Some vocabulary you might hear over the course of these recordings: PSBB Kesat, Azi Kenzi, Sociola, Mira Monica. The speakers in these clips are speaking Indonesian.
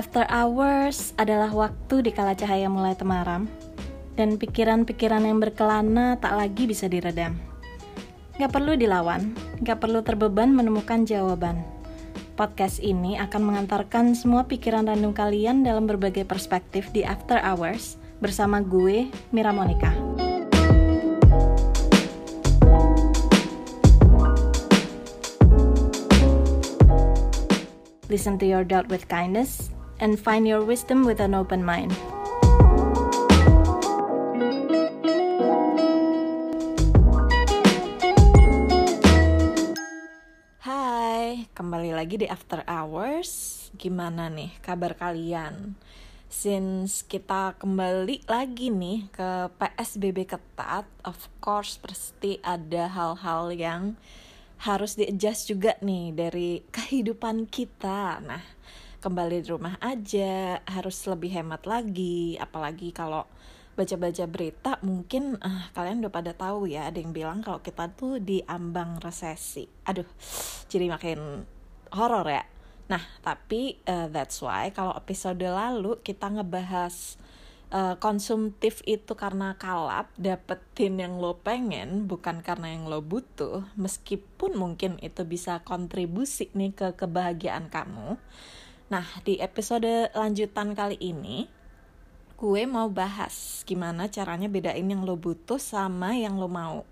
After hours adalah waktu dikala cahaya mulai temaram dan pikiran-pikiran yang berkelana tak lagi bisa diredam. Gak perlu dilawan, gak perlu terbeban menemukan jawaban. Podcast ini akan mengantarkan semua pikiran random kalian dalam berbagai perspektif di After Hours bersama gue, Mira Monica. Listen to your doubt with kindness and find your wisdom with an open mind. Hai, kembali lagi di After Hours. Gimana nih kabar kalian? Since kita kembali lagi nih ke PSBB ketat, of course pasti ada hal-hal yang harus di-adjust juga nih dari kehidupan kita. Nah, kembali di rumah aja, harus lebih hemat lagi. Apalagi kalau baca-baca berita, mungkin kalian udah pada tahu ya, ada yang bilang kalau kita tuh di ambang resesi. Aduh, jadi makin horor ya. Nah, tapi that's why kalau episode lalu kita ngebahas konsumtif itu karena kalap, dapetin yang lo pengen bukan karena yang lo butuh, meskipun mungkin itu bisa kontribusi nih ke kebahagiaan kamu. Nah, di episode lanjutan kali ini, gue mau bahas gimana caranya bedain yang lo butuh sama yang lo mau.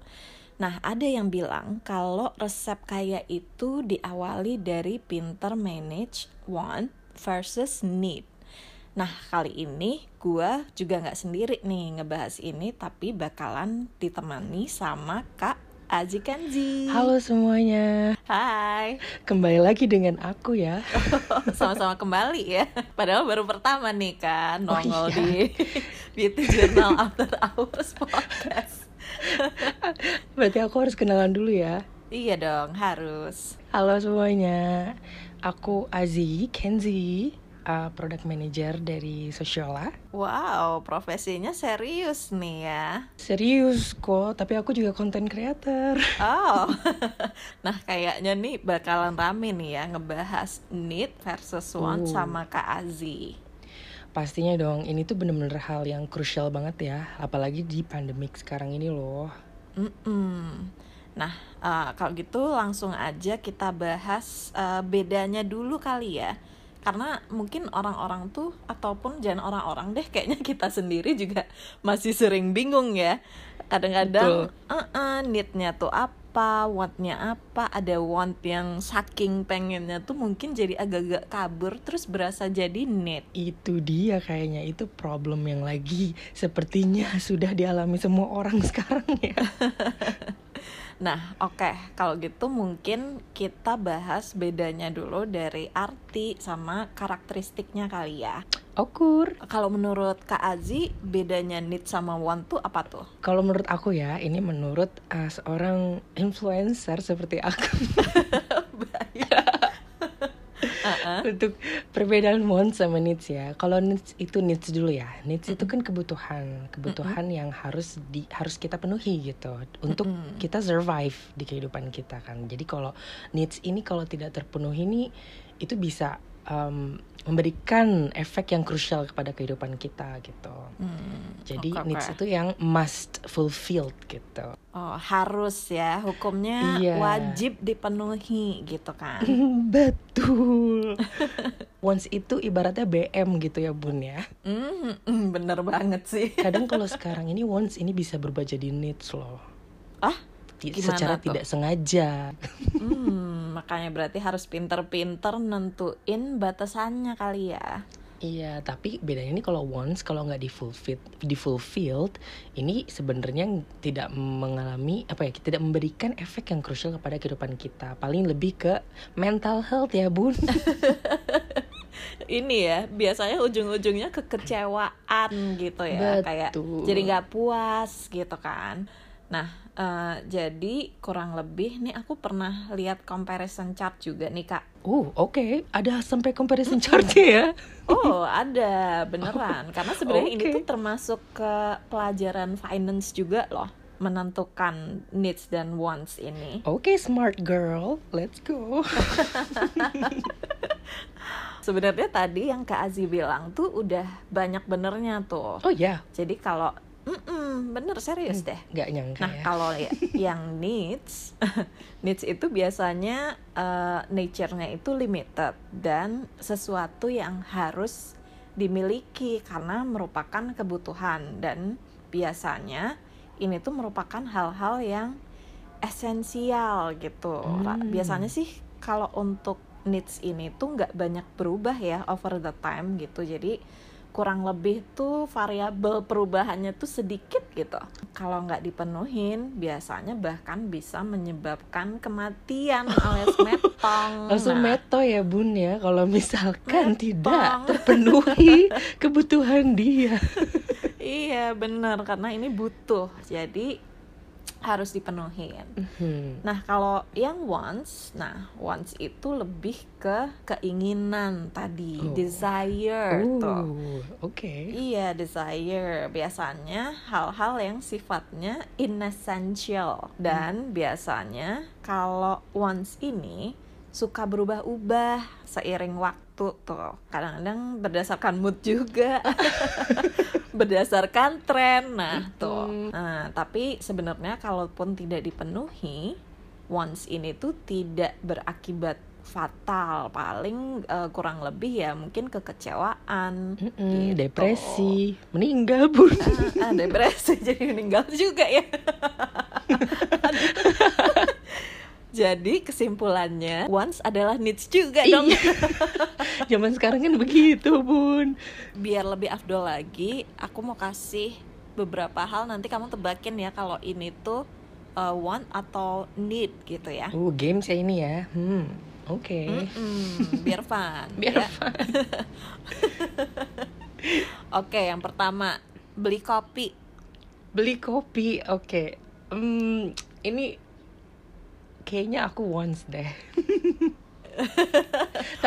Nah, ada yang bilang kalau resep kaya itu diawali dari pinter manage want versus need. Nah, kali ini gue juga gak sendiri nih ngebahas ini, tapi bakalan ditemani sama Kak Azi Kenzi. Halo semuanya. Hai. Kembali lagi dengan aku ya. Sama-sama kembali ya. Padahal baru pertama nih kan nongol di Beauty Journal After Hours Podcast. Berarti aku harus kenalan dulu ya. Iya dong, harus. Halo semuanya. Aku Azi Kenzi, product manager dari Sociola. Wow, profesinya serius nih ya. Serius kok, tapi aku juga content creator. Oh, nah kayaknya nih bakalan rame nih ya ngebahas need versus want sama Kak Azi. Pastinya dong, ini tuh bener-bener hal yang krusial banget ya, apalagi di pandemik sekarang ini loh. Nah, kalau gitu langsung aja kita bahas bedanya dulu kali ya. Karena mungkin orang-orang tuh, ataupun jangan orang-orang deh, kayaknya kita sendiri juga masih sering bingung ya. Kadang-kadang need-nya tuh apa, want-nya apa. Ada want yang saking pengennya tuh mungkin jadi agak-agak kabur, terus berasa jadi need. Itu dia, kayaknya itu problem yang lagi sepertinya sudah dialami semua orang sekarang ya. Nah, oke. Kalau gitu mungkin kita bahas bedanya dulu dari arti sama karakteristiknya kali ya. Okur. Kalau menurut Kak Azi, bedanya need sama want tuh apa tuh? Kalau menurut aku ya, ini menurut seorang influencer seperti aku. Untuk perbedaan want sama needs ya. Kalau needs dulu ya. Needs itu kan kebutuhan yang harus kita penuhi gitu untuk kita survive di kehidupan kita kan. Jadi kalau needs ini kalau tidak terpenuhi nih, itu bisa memberikan efek yang krusial kepada kehidupan kita gitu. Jadi needs itu yang must fulfilled gitu. Oh, harus ya, hukumnya wajib dipenuhi gitu kan. Betul. Wants itu ibaratnya BM gitu ya Bun ya. Bener banget sih. Kadang kalau sekarang ini wants ini bisa berubah jadi needs loh. Secara tidak sengaja. Makanya berarti harus pinter-pinter nentuin batasannya kali ya. Iya, tapi bedanya ini kalau wants, kalau nggak di fulfilled, ini sebenarnya tidak mengalami tidak memberikan efek yang krusial kepada kehidupan kita. Paling lebih ke mental health ya Bun. Ini ya, biasanya ujung-ujungnya kekecewaan gitu ya. Betul. Kayak jadi nggak puas gitu kan. Nah, jadi kurang lebih nih aku pernah lihat comparison chart juga nih Kak. Oh, oke. Ada sampai comparison chartnya ya? Oh, ada beneran. Karena sebenarnya ini tuh termasuk ke pelajaran finance juga loh, menentukan needs dan wants ini. Oke, smart girl, let's go. Sebenarnya tadi yang Kak Azi bilang tuh udah banyak benernya tuh. Oh iya. Jadi kalau bener serius deh. Nggak nyangka. Nah ya. Kalau yang needs, needs itu biasanya nature-nya itu limited dan sesuatu yang harus dimiliki karena merupakan kebutuhan, dan biasanya ini tuh merupakan hal-hal yang esensial gitu. Biasanya sih kalau untuk needs ini tuh nggak banyak berubah ya over the time gitu. Jadi kurang lebih tuh variabel perubahannya tuh sedikit gitu. Kalau nggak dipenuhin, biasanya bahkan bisa menyebabkan kematian alias metong. Langsung meto ya bun ya, kalau misalkan metong tidak terpenuhi kebutuhan dia. Iya benar, karena ini butuh, jadi harus dipenuhin. Nah kalau yang wants, nah wants itu lebih ke keinginan tadi, desire tuh. Okay. Iya desire, biasanya hal-hal yang sifatnya inessential dan biasanya kalau wants ini suka berubah-ubah seiring waktu tuh, kadang-kadang berdasarkan mood juga, berdasarkan tren nah tuh. Nah, tapi sebenarnya kalaupun tidak dipenuhi, wants ini tuh tidak berakibat fatal, paling kurang lebih ya mungkin kekecewaan, gitu. Depresi, meninggal bun. Depresi jadi meninggal juga ya. Jadi kesimpulannya, wants adalah needs juga dong. Zaman sekarang kan begitu, Bun. Biar lebih afdol lagi, aku mau kasih beberapa hal, nanti kamu tebakin ya kalau ini tuh want atau need gitu ya. Games ya ini ya. Oke. Biar fun. Biar fun. Oke, yang pertama, beli kopi. Beli kopi, oke. Ini kayaknya aku wants deh.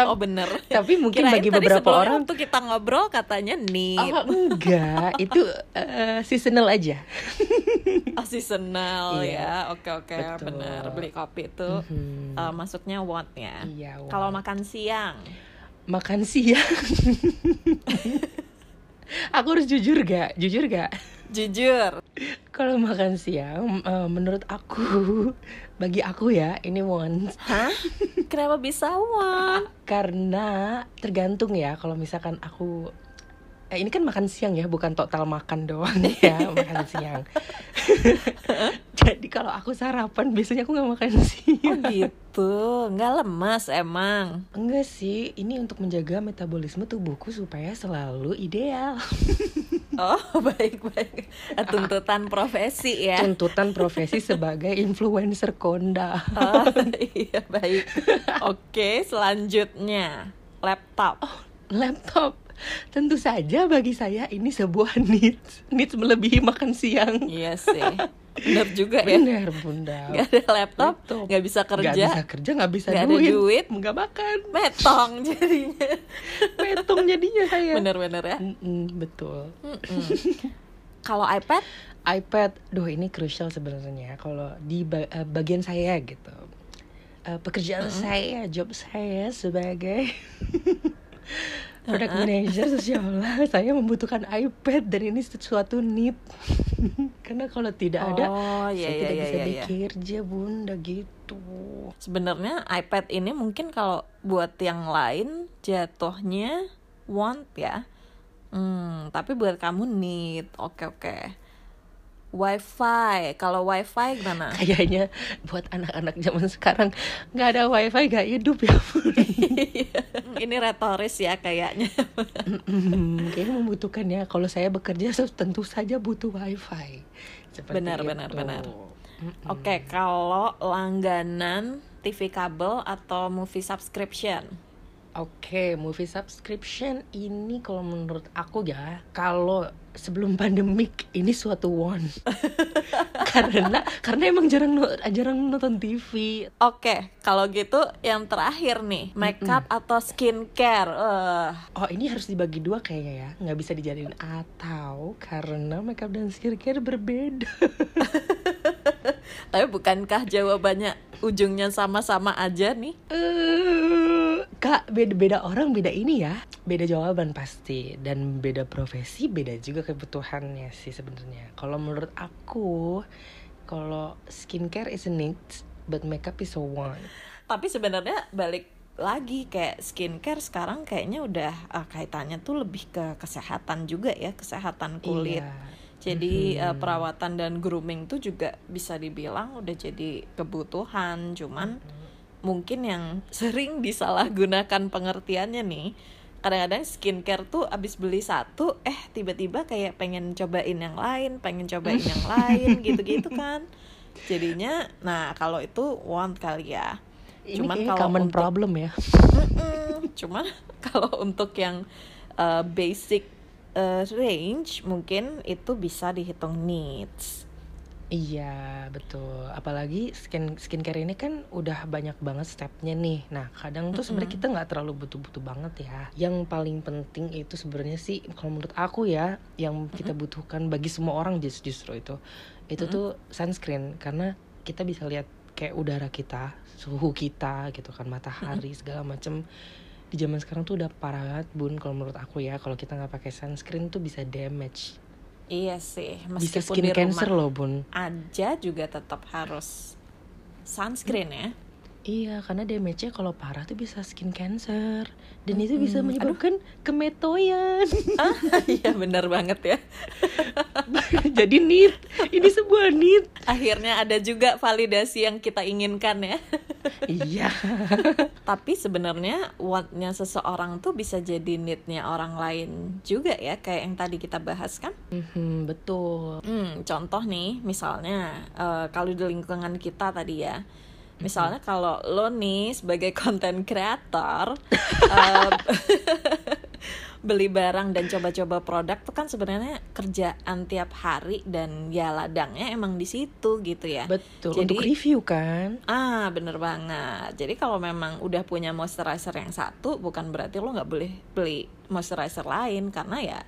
Oh bener. Tapi mungkin kirain bagi beberapa orang tuh kita ngobrol katanya need. Enggak, itu seasonal aja. Seasonal ya. Oke, bener. Beli kopi itu masuknya want ya. Iya, kalau makan siang. Makan siang. Aku harus jujur gak? Jujur. Kalau makan siang, menurut aku, bagi aku ya, ini wants. Hah? Kenapa bisa wants? Karena tergantung ya, kalau misalkan aku, ini kan makan siang ya, bukan total makan doang ya, makan siang. Jadi kalau aku sarapan, biasanya aku gak makan siang. Gitu, gak lemas emang? Enggak sih, ini untuk menjaga metabolisme tubuhku supaya selalu ideal. Baik-baik. Tuntutan profesi ya. Tuntutan profesi sebagai influencer konda. Iya, baik. Oke, selanjutnya laptop. Laptop. Tentu saja bagi saya ini sebuah needs. Needs melebihi makan siang. Iya sih. Benar juga ya. Benar, Bunda. Gak ada laptop. Gak bisa kerja. Gak ada duit. Gak makan. Metong jadinya. Saya. Benar-benar ya. Betul. Kalau iPad? iPad, ini crucial sebenarnya. Kalau di bagian saya gitu. Pekerjaan saya, job saya sebagai product manager Sociola, saya membutuhkan iPad dan ini sesuatu need. Karena kalau tidak ada, saya tidak bisa bekerja, Bunda, gitu. Sebenarnya iPad ini mungkin kalau buat yang lain jatuhnya want ya. Tapi buat kamu need. Oke. Wi-Fi, kalau Wi-Fi gimana? Kayaknya buat anak-anak zaman sekarang nggak ada Wi-Fi nggak hidup ya. Ini retoris ya kayaknya. Kayaknya membutuhkan ya. Kalau saya bekerja tentu saja butuh Wi-Fi. Benar. Oke, kalau langganan TV kabel atau movie subscription? Oke, movie subscription ini kalau menurut aku ya, kalau sebelum pandemik ini suatu want. karena emang jarang nonton TV. Oke, kalau gitu yang terakhir nih, makeup atau skincare. Ini harus dibagi dua kayaknya ya, nggak bisa dijadiin atau karena makeup dan skincare berbeda. Tapi bukankah jawabannya ujungnya sama-sama aja nih? Kak, beda-beda orang, beda ini ya. Beda jawaban pasti. Dan beda profesi, beda juga kebutuhannya sih sebenarnya. Kalau menurut aku, kalau skincare is a need, but makeup is a want. Tapi sebenarnya balik lagi kayak skincare sekarang kayaknya udah kaitannya tuh lebih ke kesehatan juga ya, kesehatan kulit. Iya. Jadi perawatan dan grooming tuh juga bisa dibilang udah jadi kebutuhan. Cuman mungkin yang sering disalahgunakan pengertiannya nih, kadang-kadang skincare tuh abis beli satu, tiba-tiba kayak pengen cobain yang lain, gitu-gitu kan. Jadinya, nah kalau itu want kali ya. Cuman ini kalau common problem ya. Cuman kalau untuk yang basic range mungkin itu bisa dihitung needs. Iya betul. Apalagi skincare ini kan udah banyak banget stepnya nih. Nah kadang tuh sebenarnya kita nggak terlalu butuh-butuh banget ya. Yang paling penting itu sebenarnya sih kalau menurut aku ya, yang kita butuhkan bagi semua orang justru itu tuh sunscreen. Karena kita bisa lihat kayak udara kita, suhu kita gitu kan, matahari segala macam di zaman sekarang tuh udah parah banget Bun kalau menurut aku ya. Kalau kita nggak pakai sunscreen tuh bisa damage. Iya sih, meskipun bisa skin cancer loh Bun. Aja juga tetap harus sunscreen ya. Iya, karena damage-nya kalau parah tuh bisa skin cancer dan itu bisa menyebabkan kemetoyan. Iya benar banget ya. Jadi need, ini sebuah need. Akhirnya ada juga validasi yang kita inginkan ya. Iya. Tapi sebenarnya want-nya seseorang tuh bisa jadi need-nya orang lain juga ya, kayak yang tadi kita bahas kan. Betul. Contoh nih misalnya kalau di lingkungan kita tadi ya. Misalnya kalau lo nih sebagai content creator beli barang dan coba-coba produk tuh kan sebenarnya kerjaan tiap hari dan ya ladangnya emang di situ gitu ya. Betul. Jadi, untuk review kan? Ah bener banget. Jadi kalau memang udah punya moisturizer yang satu bukan berarti lo nggak boleh beli moisturizer lain karena ya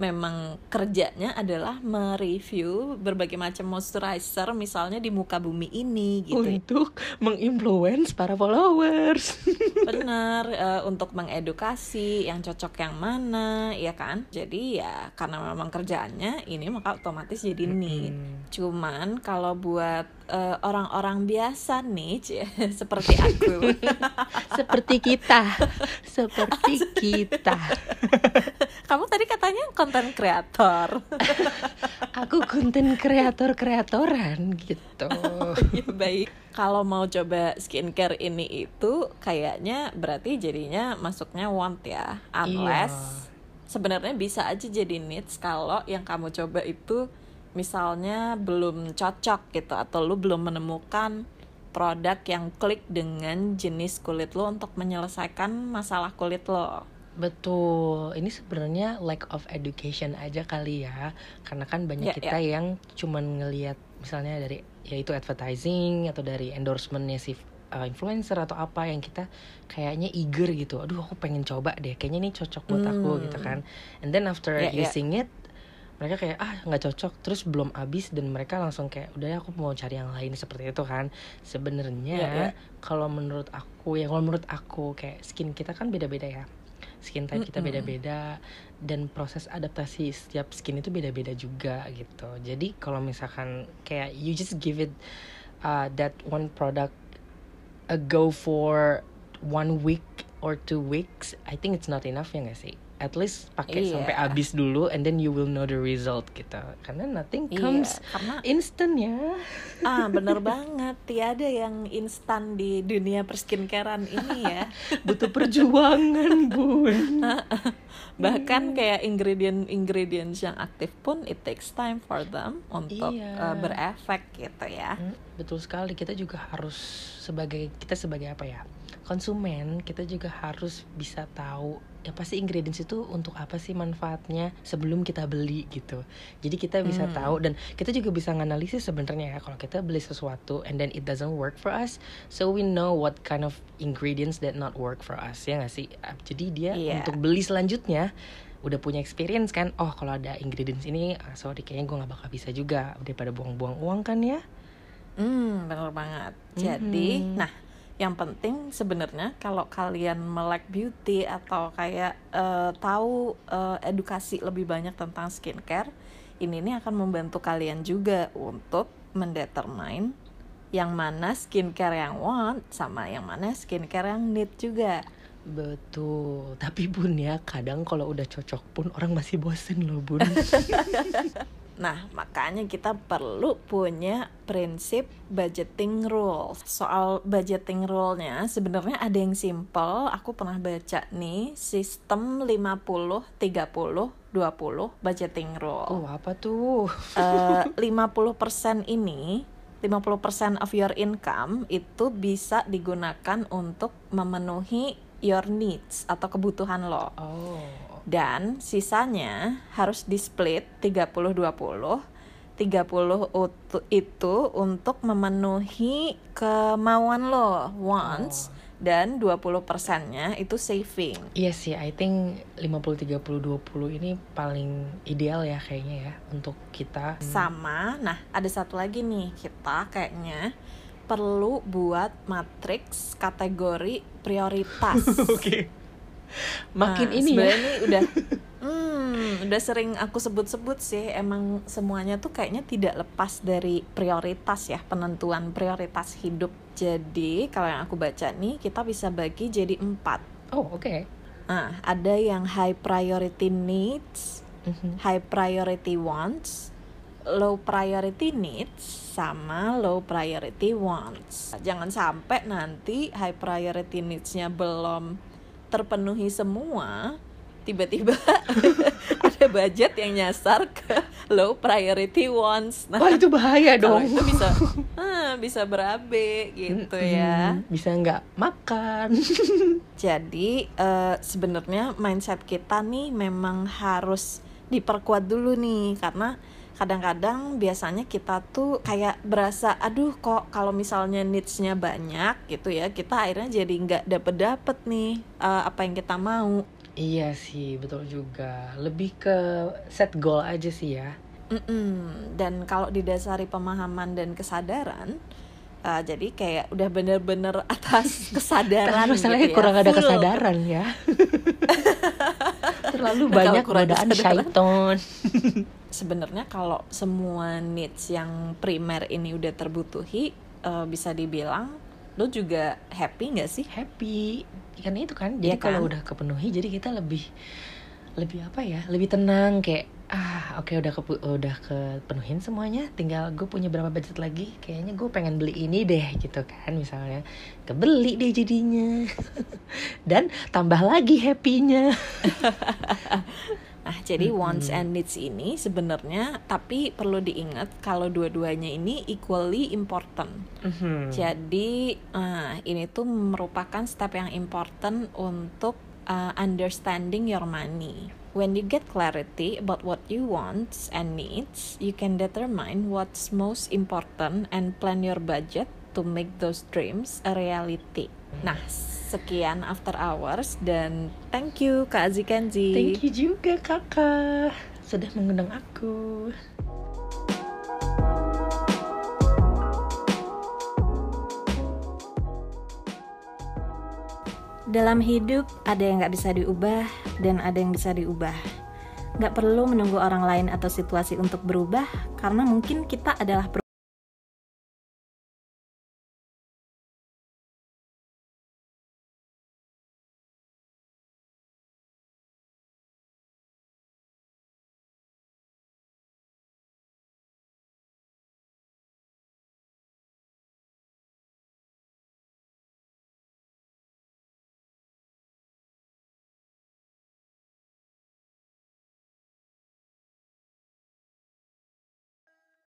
memang kerjanya adalah mereview berbagai macam moisturizer misalnya di muka bumi ini gitu. Untuk menginfluence para followers. Benar, untuk mengedukasi yang cocok yang mana, ya kan? Jadi ya karena memang kerjaannya ini maka otomatis jadi need. Cuman kalau buat orang-orang biasa nih seperti aku. Seperti kita. Kamu tadi katanya konten kreator. Aku konten kreatoran gitu. Ya baik. Kalau mau coba skincare ini itu kayaknya berarti jadinya masuknya want ya. Unless sebenarnya bisa aja jadi needs kalau yang kamu coba itu misalnya belum cocok gitu atau lu belum menemukan produk yang klik dengan jenis kulit lo untuk menyelesaikan masalah kulit lo. Betul, ini sebenarnya lack of education aja kali ya. Karena kan banyak kita yang cuman ngelihat misalnya dari yaitu advertising atau dari endorsementnya si influencer atau apa yang kita kayaknya eager gitu. Aduh aku pengen coba deh, kayaknya ini cocok buat aku gitu kan. And then after using it mereka kayak nggak cocok, terus belum habis dan mereka langsung kayak udah aku mau cari yang lain seperti itu kan. Sebenarnya kalau menurut aku kayak skin kita kan beda-beda ya. Skin type kita beda-beda dan proses adaptasi setiap skin itu beda-beda juga gitu. Jadi kalau misalkan kayak you just give it that one product a go for 1 week or 2 weeks, I think it's not enough ya nggak sih? At least pakai sampai habis dulu and then you will know the result gitu. Karena nothing comes instant ya. Ah bener banget, tiada yang instan di dunia perskincarean ini ya. Butuh perjuangan Bun. Bahkan kayak ingredients yang aktif pun it takes time for them untuk berefek gitu ya. Betul sekali, kita juga harus sebagai apa ya? Konsumen, kita juga harus bisa tahu ya pasti ingredients itu untuk apa sih manfaatnya sebelum kita beli gitu. Jadi kita bisa tahu dan kita juga bisa nganalisis sebenarnya ya kalau kita beli sesuatu and then it doesn't work for us, so we know what kind of ingredients that not work for us ya nggak sih? Jadi dia untuk beli selanjutnya udah punya experience kan. Oh kalau ada ingredients ini, sorry kayaknya gue nggak bakal bisa juga daripada buang-buang uang kan ya. Benar banget. Jadi nah Yang penting sebenarnya kalau kalian melek beauty atau kayak tahu edukasi lebih banyak tentang skincare, ini akan membantu kalian juga untuk mendetermine yang mana skincare yang want sama yang mana skincare yang need juga. Betul, tapi Bun ya, kadang kalau udah cocok pun orang masih bosen loh Bun. Nah, makanya kita perlu punya prinsip budgeting rules. Soal budgeting rule-nya sebenarnya ada yang simple. Aku pernah baca nih, sistem 50-30-20 budgeting rule. Oh, apa tuh? 50% ini, 50% of your income itu bisa digunakan untuk memenuhi your needs atau kebutuhan lo. Oh. Dan sisanya harus di-split 30-20. 30 itu untuk memenuhi kemauan lo, wants, dan 20%-nya itu saving. Iya sih, I think 50-30-20 ini paling ideal ya kayaknya ya untuk kita. Sama, nah ada satu lagi nih, kita kayaknya perlu buat matriks kategori prioritas. Oke. Makin nah, ini ya ini udah sering aku sebut-sebut sih. Emang semuanya tuh kayaknya tidak lepas dari prioritas ya, penentuan prioritas hidup. Jadi kalau yang aku baca nih, kita bisa bagi jadi 4. Oh oke, okay. Nah, ada yang high priority needs, high priority wants, low priority needs, sama low priority wants. Jangan sampai nanti high priority needs-nya belum terpenuhi semua, tiba-tiba ada budget yang nyasar ke low priority wants. Nah, wah itu bahaya dong. Itu bisa berabe gitu ya. Bisa nggak makan. Jadi sebenarnya mindset kita nih memang harus diperkuat dulu nih, karena kadang-kadang biasanya kita tuh kayak berasa, aduh kok kalau misalnya needs-nya banyak gitu ya, kita akhirnya jadi nggak dapet-dapet nih apa yang kita mau. Iya sih, betul juga. Lebih ke set goal aja sih ya. Dan kalau didasari pemahaman dan kesadaran, jadi kayak udah bener-bener atas kesadaran. Karena masalahnya gitu ya, kurang ada kesadaran ya. Terlalu banyak godaan syaiton. Sebenarnya kalau semua needs yang primer ini udah terbutuhi, bisa dibilang lo juga happy nggak sih? Happy, karena itu kan. Jadi ya kalau udah kepenuhi, jadi kita lebih apa ya? Lebih tenang kayak oke, udah kepenuhin semuanya. Tinggal gue punya berapa budget lagi? Kayaknya gue pengen beli ini deh gitu kan misalnya. Kebeli deh jadinya. Dan tambah lagi happy-nya. Nah, jadi wants and needs ini sebenarnya, tapi perlu diingat kalau dua-duanya ini equally important. Jadi ini tuh merupakan step yang important untuk understanding your money. When you get clarity about what you want and needs, you can determine what's most important and plan your budget to make those dreams a reality. Nah, sekian After Hours dan thank you Kak Azi Kenzi. Thank you juga Kakak sudah mengundang aku. Dalam hidup ada yang gak bisa diubah dan ada yang bisa diubah. Gak perlu menunggu orang lain atau situasi untuk berubah, karena mungkin kita adalah